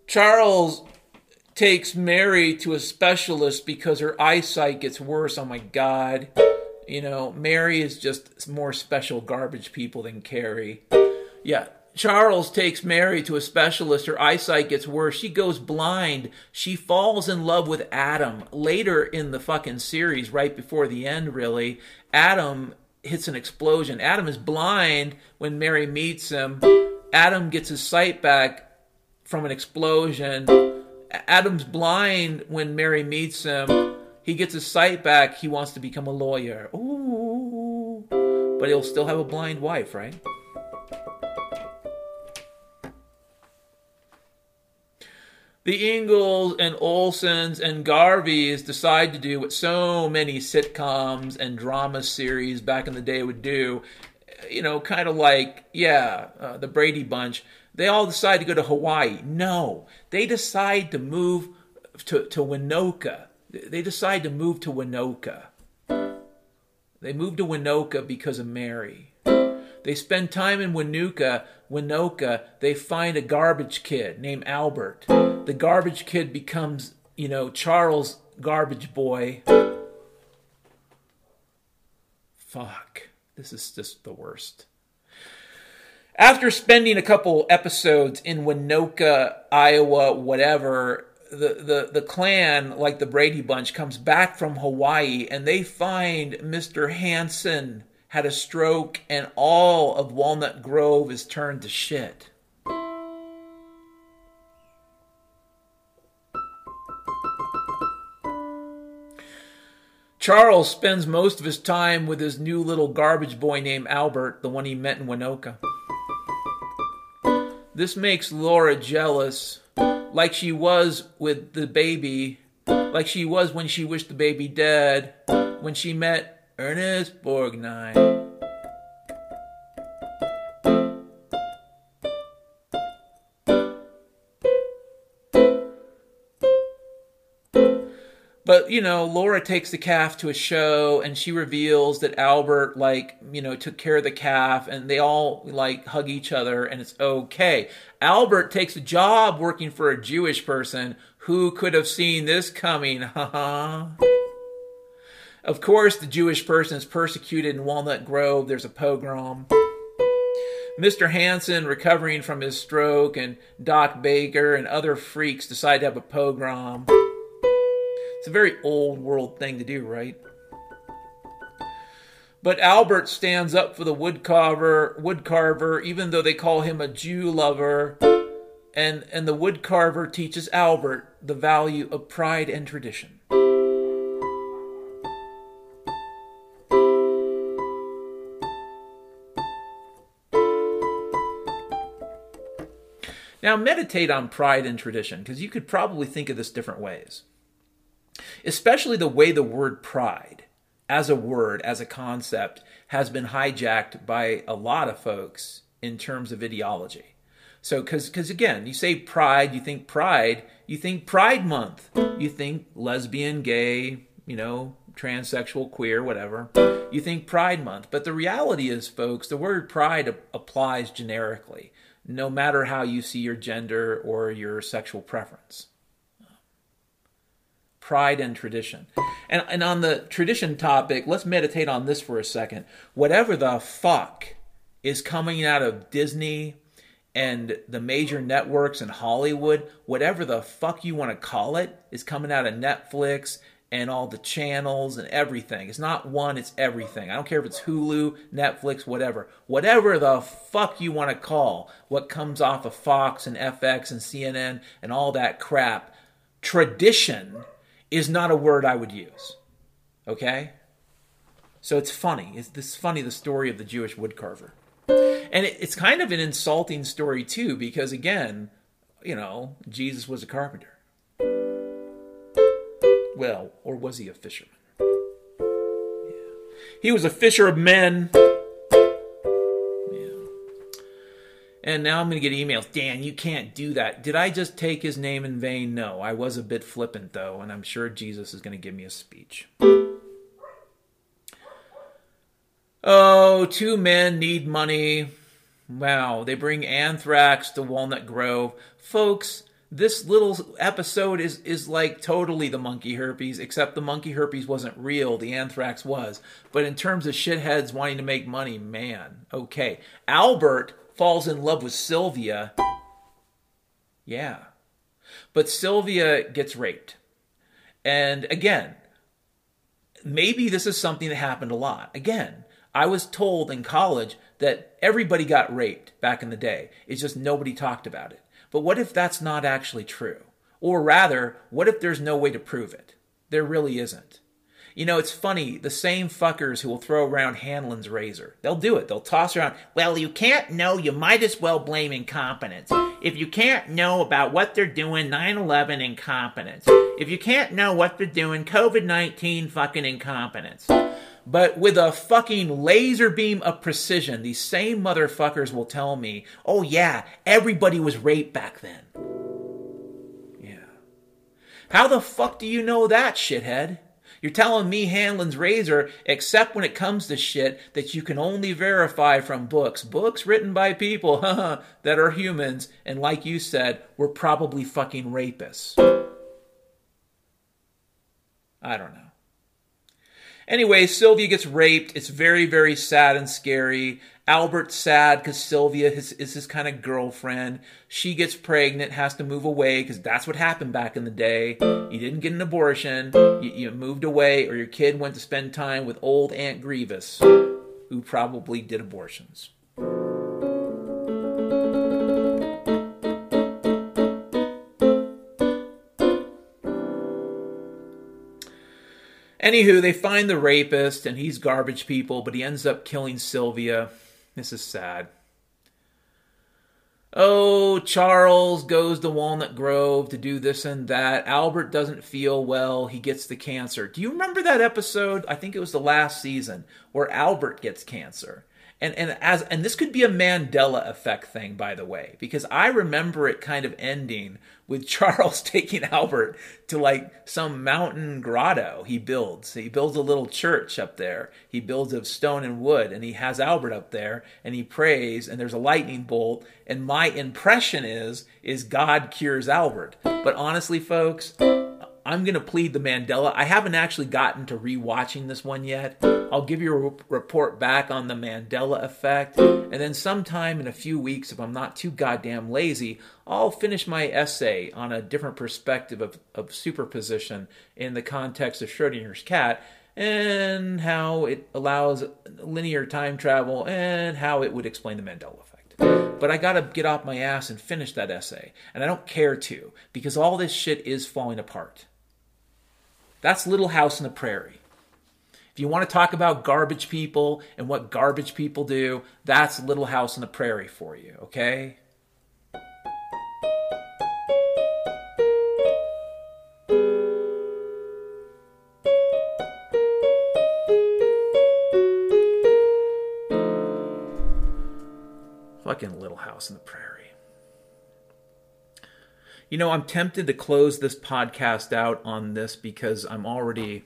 Charles takes Mary to a specialist because her eyesight gets worse. Oh my God. You know, Mary is just more special garbage people than Carrie. Yeah, Charles takes Mary to a specialist. Her eyesight gets worse. She goes blind. She falls in love with Adam. Later in the fucking series, right before the end, really, Adam hits an explosion. Adam is blind when Mary meets him. Adam gets his sight back from an explosion. Adam's blind when Mary meets him. He gets his sight back. He wants to become a lawyer. Ooh. But he'll still have a blind wife, right? The Ingalls and Olsons and Garveys decide to do what so many sitcoms and drama series back in the day would do. You know, kind of like, the Brady Bunch. They all decide to go to Hawaii. No, they decide to move to Winoka. They decide to move to Winoka. They move to Winoka because of Mary. They spend time in Winoka. They find a garbage kid named Albert. The garbage kid becomes, you know, Charles Garbage Boy. Fuck. This is just the worst. After spending a couple episodes in Winoka, Iowa, whatever, the clan, like the Brady Bunch, comes back from Hawaii and they find Mr. Hansen had a stroke and all of Walnut Grove is turned to shit. Charles spends most of his time with his new little garbage boy named Albert, the one he met in Winoka. This makes Laura jealous, like she was with the baby, like she was when she wished the baby dead, when she met Ernest Borgnine. But, you know, Laura takes the calf to a show and she reveals that Albert, like, you know, took care of the calf and they all, like, hug each other and it's okay. Albert takes a job working for a Jewish person. Who could have seen this coming? Haha. Of course, the Jewish person is persecuted in Walnut Grove. There's a pogrom. Mr. Hansen, recovering from his stroke, and Doc Baker and other freaks decide to have a pogrom. It's a very old world thing to do, right? But Albert stands up for the wood carver, even though they call him a Jew lover. And the wood carver teaches Albert the value of pride and tradition. Now meditate on pride and tradition, because you could probably think of this different ways. Especially the way the word pride, as a word, as a concept, has been hijacked by a lot of folks in terms of ideology. So, because again, you say pride, you think Pride Month. You think lesbian, gay, you know, transsexual, queer, whatever. You think Pride Month. But the reality is, folks, the word pride applies generically, no matter how you see your gender or your sexual preference. Pride and tradition. And on the tradition topic, let's meditate on this for a second. Whatever the fuck is coming out of Disney and the major networks and Hollywood, whatever the fuck you want to call it, is coming out of Netflix and all the channels and everything. It's not one, it's everything. I don't care if it's Hulu, Netflix, whatever. Whatever the fuck you want to call what comes off of Fox and FX and CNN and all that crap, tradition is not a word I would use, okay? So it's funny. It's funny, the story of the Jewish woodcarver. And it's kind of an insulting story, too, because, again, you know, Jesus was a carpenter. Well, or was he a fisherman? Yeah. He was a fisher of men. Yeah. And now I'm going to get emails. Dan, you can't do that. Did I just take his name in vain? No, I was a bit flippant, though, and I'm sure Jesus is going to give me a speech. Oh, two men need money. Wow, they bring anthrax to Walnut Grove. Folks, this little episode is like totally the monkey herpes, except the monkey herpes wasn't real, the anthrax was. But in terms of shitheads wanting to make money, man, okay. Albert falls in love with Sylvia. Yeah. But Sylvia gets raped. And again, maybe this is something that happened a lot. Again, I was told in college that everybody got raped back in the day. It's just nobody talked about it. But what if that's not actually true? Or rather, what if there's no way to prove it? There really isn't. You know, it's funny, the same fuckers who will throw around Hanlon's razor. They'll do it. They'll toss around, well, you can't know, you might as well blame incompetence. If you can't know about what they're doing, 9/11 incompetence. If you can't know what they're doing, COVID-19 fucking incompetence. But with a fucking laser beam of precision, these same motherfuckers will tell me, oh yeah, everybody was raped back then. Yeah. How the fuck do you know that, shithead? You're telling me Hanlon's razor, except when it comes to shit that you can only verify from books. Books written by people that are humans, and like you said, were probably fucking rapists. I don't know. Anyway, Sylvia gets raped. It's very, very sad and scary. Albert's sad because Sylvia is his kind of girlfriend. She gets pregnant, has to move away because that's what happened back in the day. You didn't get an abortion. You moved away, or your kid went to spend time with old Aunt Grievous, who probably did abortions. Anywho, they find the rapist, and he's garbage people, but he ends up killing Sylvia. This is sad. Oh, Charles goes to Walnut Grove to do this and that. Albert doesn't feel well. He gets the cancer. Do you remember that episode? I think it was the last season where Albert gets cancer. And this could be a Mandela effect thing, by the way, because I remember it kind of ending with Charles taking Albert to like some mountain grotto he builds. He builds a little church up there. He builds of stone and wood, and he has Albert up there, and he prays, and there's a lightning bolt. And my impression is God cures Albert. But honestly, folks, I'm going to plead the Mandela. I haven't actually gotten to rewatching this one yet. I'll give you a report back on the Mandela effect. And then sometime in a few weeks, if I'm not too goddamn lazy, I'll finish my essay on a different perspective of superposition in the context of Schrodinger's cat and how it allows linear time travel and how it would explain the Mandela effect. But I gotta get off my ass and finish that essay. And I don't care to, because all this shit is falling apart. That's Little House on the Prairie. If you want to talk about garbage people and what garbage people do, that's Little House on the Prairie for you, okay? Fucking Little House on the Prairie. You know, I'm tempted to close this podcast out on this because I'm already,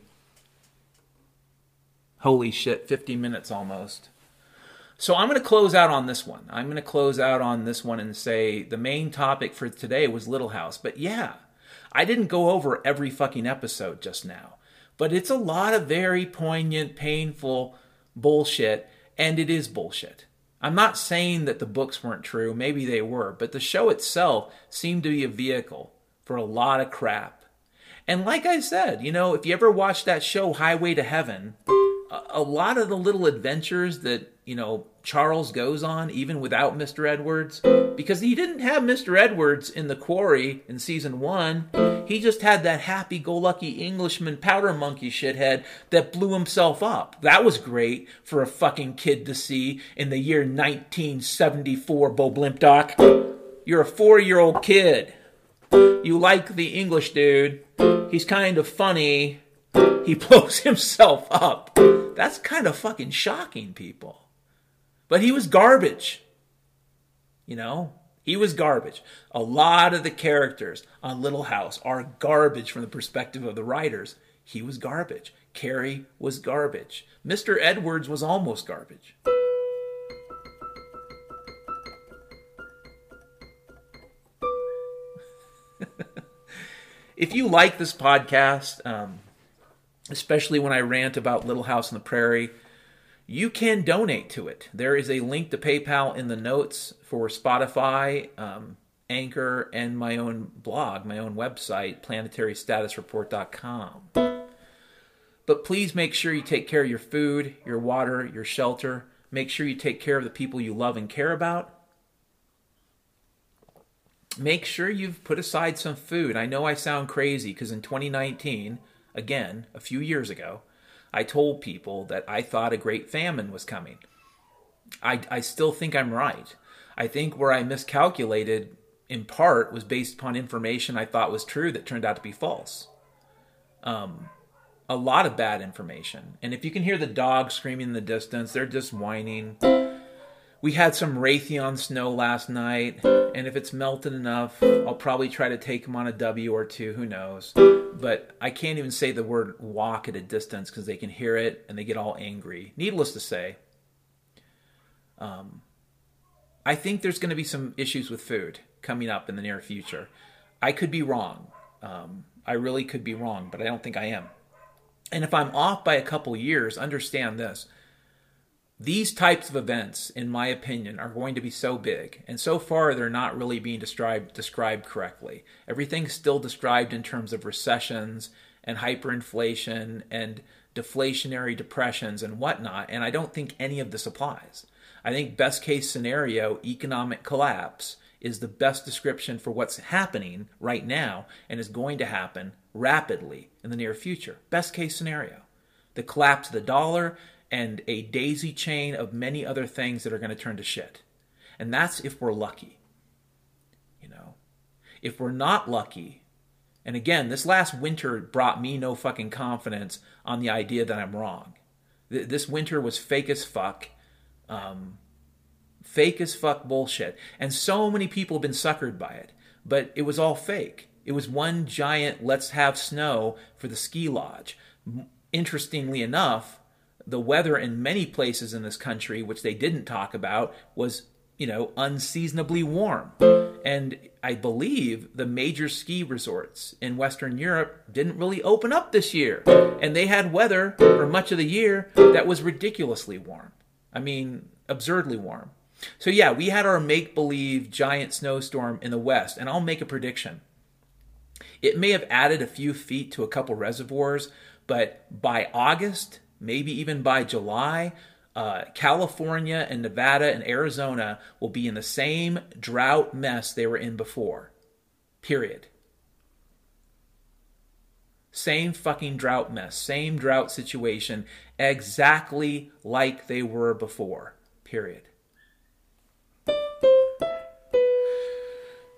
holy shit, 50 minutes almost. So I'm going to close out on this one. I'm going to close out on this one and say the main topic for today was Little House. But yeah, I didn't go over every fucking episode just now. But it's a lot of very poignant, painful bullshit, and it is bullshit. I'm not saying that the books weren't true. Maybe they were. But the show itself seemed to be a vehicle for a lot of crap. And like I said, you know, if you ever watched that show Highway to Heaven, a lot of the little adventures that, you know, Charles goes on, even without Mr. Edwards, because he didn't have Mr. Edwards in the quarry in season one. He just had that happy-go-lucky Englishman powder monkey shithead that blew himself up. That was great for a fucking kid to see in the year 1974, Bob Limp Doc. You're a 4-year-old kid. You like the English dude. He's kind of funny. He blows himself up. That's kind of fucking shocking, people. But he was garbage. You know? He was garbage. A lot of the characters on Little House are garbage from the perspective of the writers. He was garbage. Carrie was garbage. Mr. Edwards was almost garbage. If you like this podcast, especially when I rant about Little House on the Prairie, you can donate to it. There is a link to PayPal in the notes for Spotify, Anchor, and my own blog, my own website, planetarystatusreport.com. But please make sure you take care of your food, your water, your shelter. Make sure you take care of the people you love and care about. Make sure you've put aside some food. I know I sound crazy because in 2019, again, a few years ago, I told people that I thought a great famine was coming. I still think I'm right. I think where I miscalculated, in part, was based upon information I thought was true that turned out to be false. A lot of bad information. And if you can hear the dogs screaming in the distance, they're just whining. We had some Raytheon snow last night, and if it's melted enough, I'll probably try to take them on a W or two, who knows. But I can't even say the word walk at a distance because they can hear it and they get all angry. Needless to say, I think there's going to be some issues with food coming up in the near future. I could be wrong. I really could be wrong, but I don't think I am. And if I'm off by a couple years, understand this. These types of events, in my opinion, are going to be so big. And so far, they're not really being described correctly. Everything's still described in terms of recessions and hyperinflation and deflationary depressions and whatnot. And I don't think any of this applies. I think best case scenario, economic collapse, is the best description for what's happening right now and is going to happen rapidly in the near future. Best case scenario. The collapse of the dollar and a daisy chain of many other things that are going to turn to shit. And that's if we're lucky. You know, if we're not lucky, and again, this last winter brought me no fucking confidence on the idea that I'm wrong. This winter was fake as fuck bullshit. And so many people have been suckered by it, but it was all fake. It was one giant let's have snow for the ski lodge. Interestingly enough, the weather in many places in this country, which they didn't talk about, was, you know, unseasonably warm. And I believe the major ski resorts in Western Europe didn't really open up this year. And they had weather for much of the year that was ridiculously warm. I mean, absurdly warm. So yeah, we had our make-believe giant snowstorm in the West. And I'll make a prediction. It may have added a few feet to a couple reservoirs, but by August, maybe even by July, California and Nevada and Arizona will be in the same drought mess they were in before. Period. Same fucking drought mess. Same drought situation. Exactly like they were before. Period.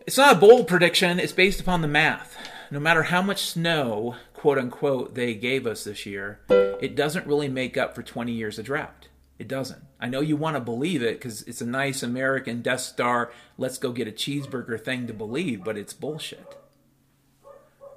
It's not a bold prediction. It's based upon the math. No matter how much snow, quote unquote, they gave us this year, it doesn't really make up for 20 years of drought. It doesn't. I know you want to believe it because it's a nice American Death Star, let's go get a cheeseburger thing to believe, but it's bullshit.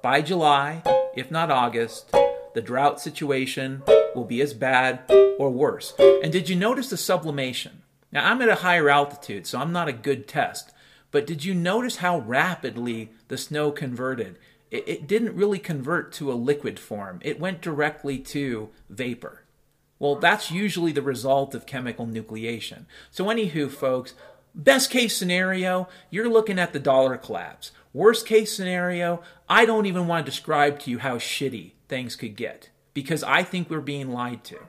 By July, if not August, the drought situation will be as bad or worse. And did you notice the sublimation? Now, I'm at a higher altitude, so I'm not a good test, but did you notice how rapidly the snow converted? It didn't really convert to a liquid form. It went directly to vapor. Well, that's usually the result of chemical nucleation. So anywho, folks, best case scenario, you're looking at the dollar collapse. Worst case scenario, I don't even want to describe to you how shitty things could get because I think we're being lied to.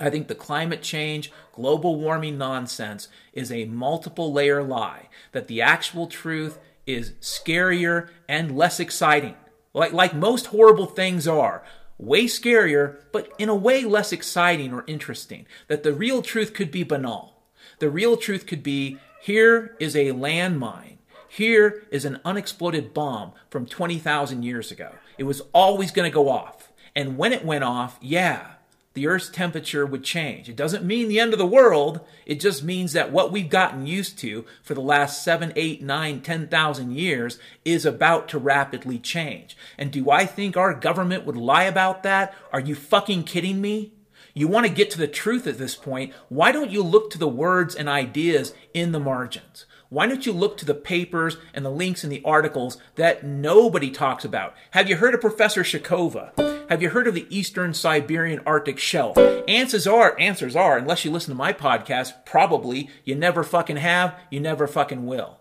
I think the climate change, global warming nonsense is a multiple layer lie, that the actual truth is scarier and less exciting. Like most horrible things are, way scarier, but in a way less exciting or interesting. That the real truth could be banal. The real truth could be, here is a landmine. Here is an unexploded bomb from 20,000 years ago. It was always going to go off. And when it went off, yeah, the Earth's temperature would change. It doesn't mean the end of the world. It just means that what we've gotten used to for the last 7, 8, 9, 10,000 years is about to rapidly change. And do I think our government would lie about that? Are you fucking kidding me? You want to get to the truth at this point. Why don't you look to the words and ideas in the margins? Why don't you look to the papers and the links and the articles that nobody talks about? Have you heard of Professor Shikova? Have you heard of the Eastern Siberian Arctic Shelf? Answers are, unless you listen to my podcast, probably, you never fucking have, you never fucking will.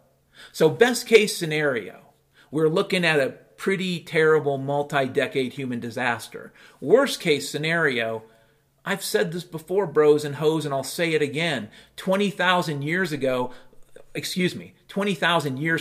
So best case scenario, we're looking at a pretty terrible multi-decade human disaster. Worst case scenario, I've said this before, bros and hoes, and I'll say it again, 20,000 years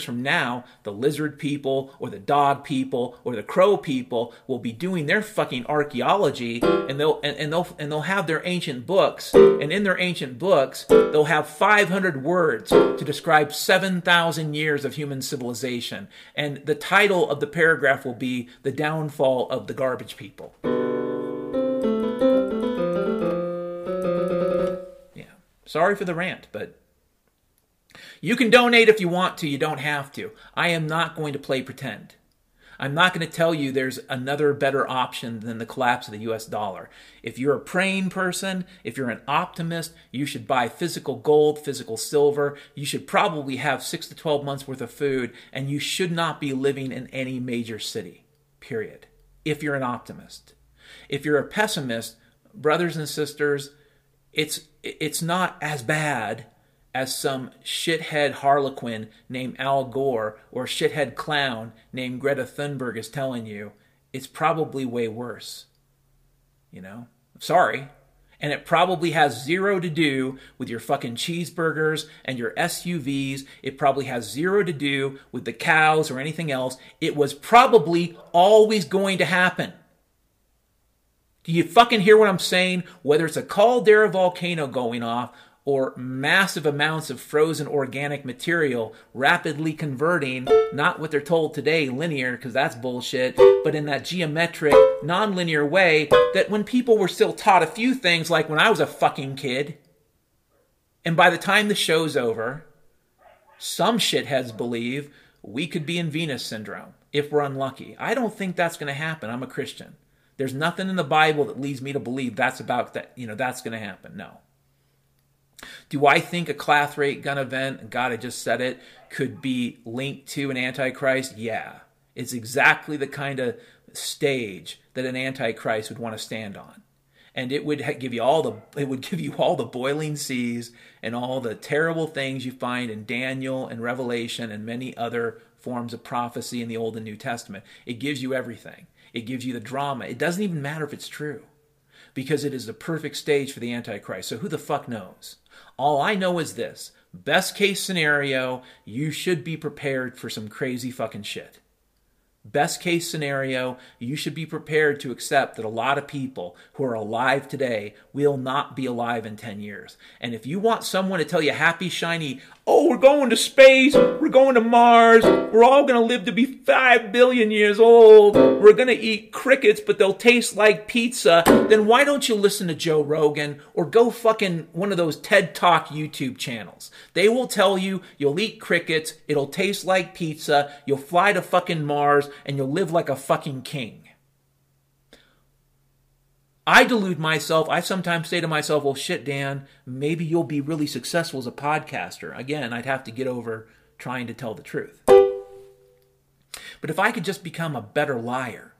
from now, the lizard people or the dog people or the crow people will be doing their fucking archaeology, and they'll have their ancient books, and in their ancient books, they'll have 500 words to describe 7,000 years of human civilization, and the title of the paragraph will be The Downfall of the Garbage People. Yeah, sorry for the rant, but you can donate if you want to. You don't have to. I am not going to play pretend. I'm not going to tell you there's another better option than the collapse of the U.S. dollar. If you're a praying person, if you're an optimist, you should buy physical gold, physical silver. You should probably have 6 to 12 months worth of food, and you should not be living in any major city, period, if you're an optimist. If you're a pessimist, brothers and sisters, it's not as bad as some shithead harlequin named Al Gore or shithead clown named Greta Thunberg is telling you. It's probably way worse. You know? I'm sorry. And it probably has zero to do with your fucking cheeseburgers and your SUVs. It probably has zero to do with the cows or anything else. It was probably always going to happen. Do you fucking hear what I'm saying? Whether it's a caldera volcano going off, or massive amounts of frozen organic material rapidly converting, not what they're told today, linear, because that's bullshit, but in that geometric, non-linear way that when people were still taught a few things, like when I was a fucking kid, and by the time the show's over, some shitheads believe we could be in Venus syndrome if we're unlucky. I don't think that's going to happen. I'm a Christian. There's nothing in the Bible that leads me to believe that's going to happen. No. Do I think a class rate gun event, God, I just said it, could be linked to an antichrist? Yeah. It's exactly the kind of stage that an antichrist would want to stand on. And it would give you all the boiling seas and all the terrible things you find in Daniel and Revelation and many other forms of prophecy in the Old and New Testament. It gives you everything. It gives you the drama. It doesn't even matter if it's true, because it is the perfect stage for the Antichrist. So who the fuck knows? All I know is this. Best case scenario, you should be prepared for some crazy fucking shit. Best case scenario, you should be prepared to accept that a lot of people who are alive today will not be alive in 10 years. And if you want someone to tell you happy, shiny, oh, we're going to space, we're going to Mars, we're all going to live to be 5 billion years old, we're going to eat crickets, but they'll taste like pizza, then why don't you listen to Joe Rogan or go fucking one of those TED Talk YouTube channels? They will tell you you'll eat crickets, it'll taste like pizza, you'll fly to fucking Mars, and you'll live like a fucking king. I delude myself. I sometimes say to myself, well, shit, Dan, maybe you'll be really successful as a podcaster. Again, I'd have to get over trying to tell the truth. But if I could just become a better liar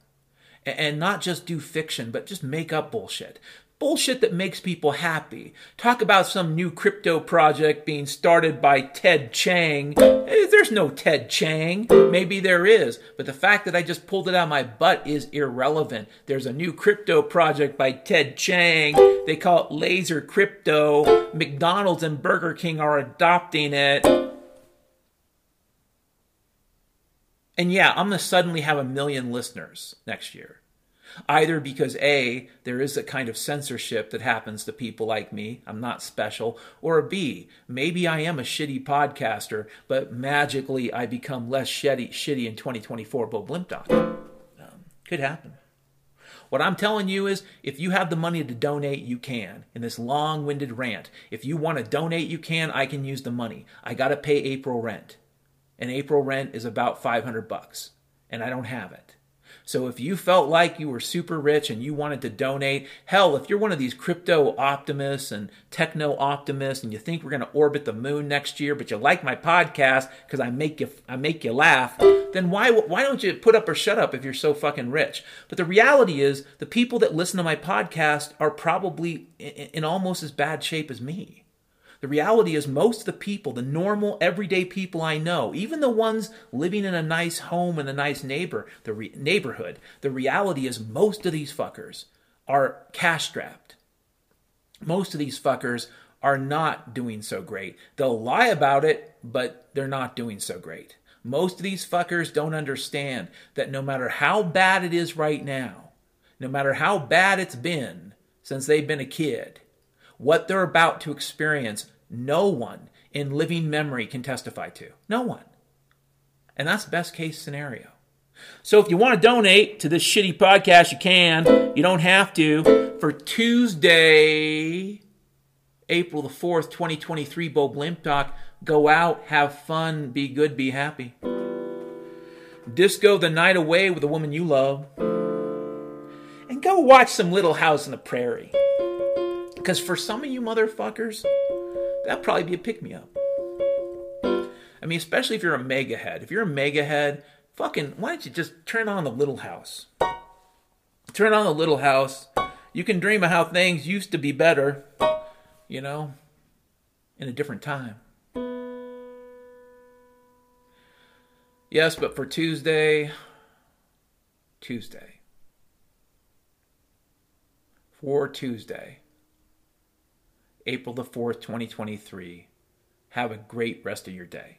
and not just do fiction, but just make up bullshit, Bullshit that makes people happy. Talk about some new crypto project being started by Ted Chang. There's no Ted Chang. Maybe there is, but the fact that I just pulled it out of my butt is irrelevant. There's a new crypto project by Ted Chang. They call it Laser Crypto. McDonald's and Burger King are adopting it. And yeah, I'm going to suddenly have 1 million listeners next year. Either because A, there is a kind of censorship that happens to people like me, I'm not special, or B, maybe I am a shitty podcaster, but magically I become less shitty in 2024, Bob Limp Doc. Could happen. What I'm telling you is, if you have the money to donate, you can. In this long-winded rant, if you want to donate, you can. I can use the money. I got to pay April rent. And April rent is about $500, and I don't have it. So if you felt like you were super rich and you wanted to donate, hell, if you're one of these crypto optimists and techno optimists and you think we're going to orbit the moon next year, but you like my podcast because I make you laugh, then why don't you put up or shut up if you're so fucking rich? But the reality is the people that listen to my podcast are probably in almost as bad shape as me. The reality is most of the people, the normal, everyday people I know, even the ones living in a nice home and a nice neighborhood, the reality is most of these fuckers are cash-strapped. Most of these fuckers are not doing so great. They'll lie about it, but they're not doing so great. Most of these fuckers don't understand that no matter how bad it is right now, no matter how bad it's been since they've been a kid, what they're about to experience, no one in living memory can testify to. No one. And that's best case scenario. So if you want to donate to this shitty podcast, you can. You don't have to. For Tuesday, April the 4th, 2023, Bob Limp Talk, go out, have fun, be good, be happy. Disco the night away with a woman you love. And go watch some Little House on the Prairie. Because for some of you motherfuckers, that'd probably be a pick-me-up. I mean, especially if you're a megahead. If you're a megahead, fucking, why don't you just turn on the Little House? Turn on the Little House. You can dream of how things used to be better, you know, in a different time. Yes, but for Tuesday. For Tuesday. April the 4th, 2023. Have a great rest of your day.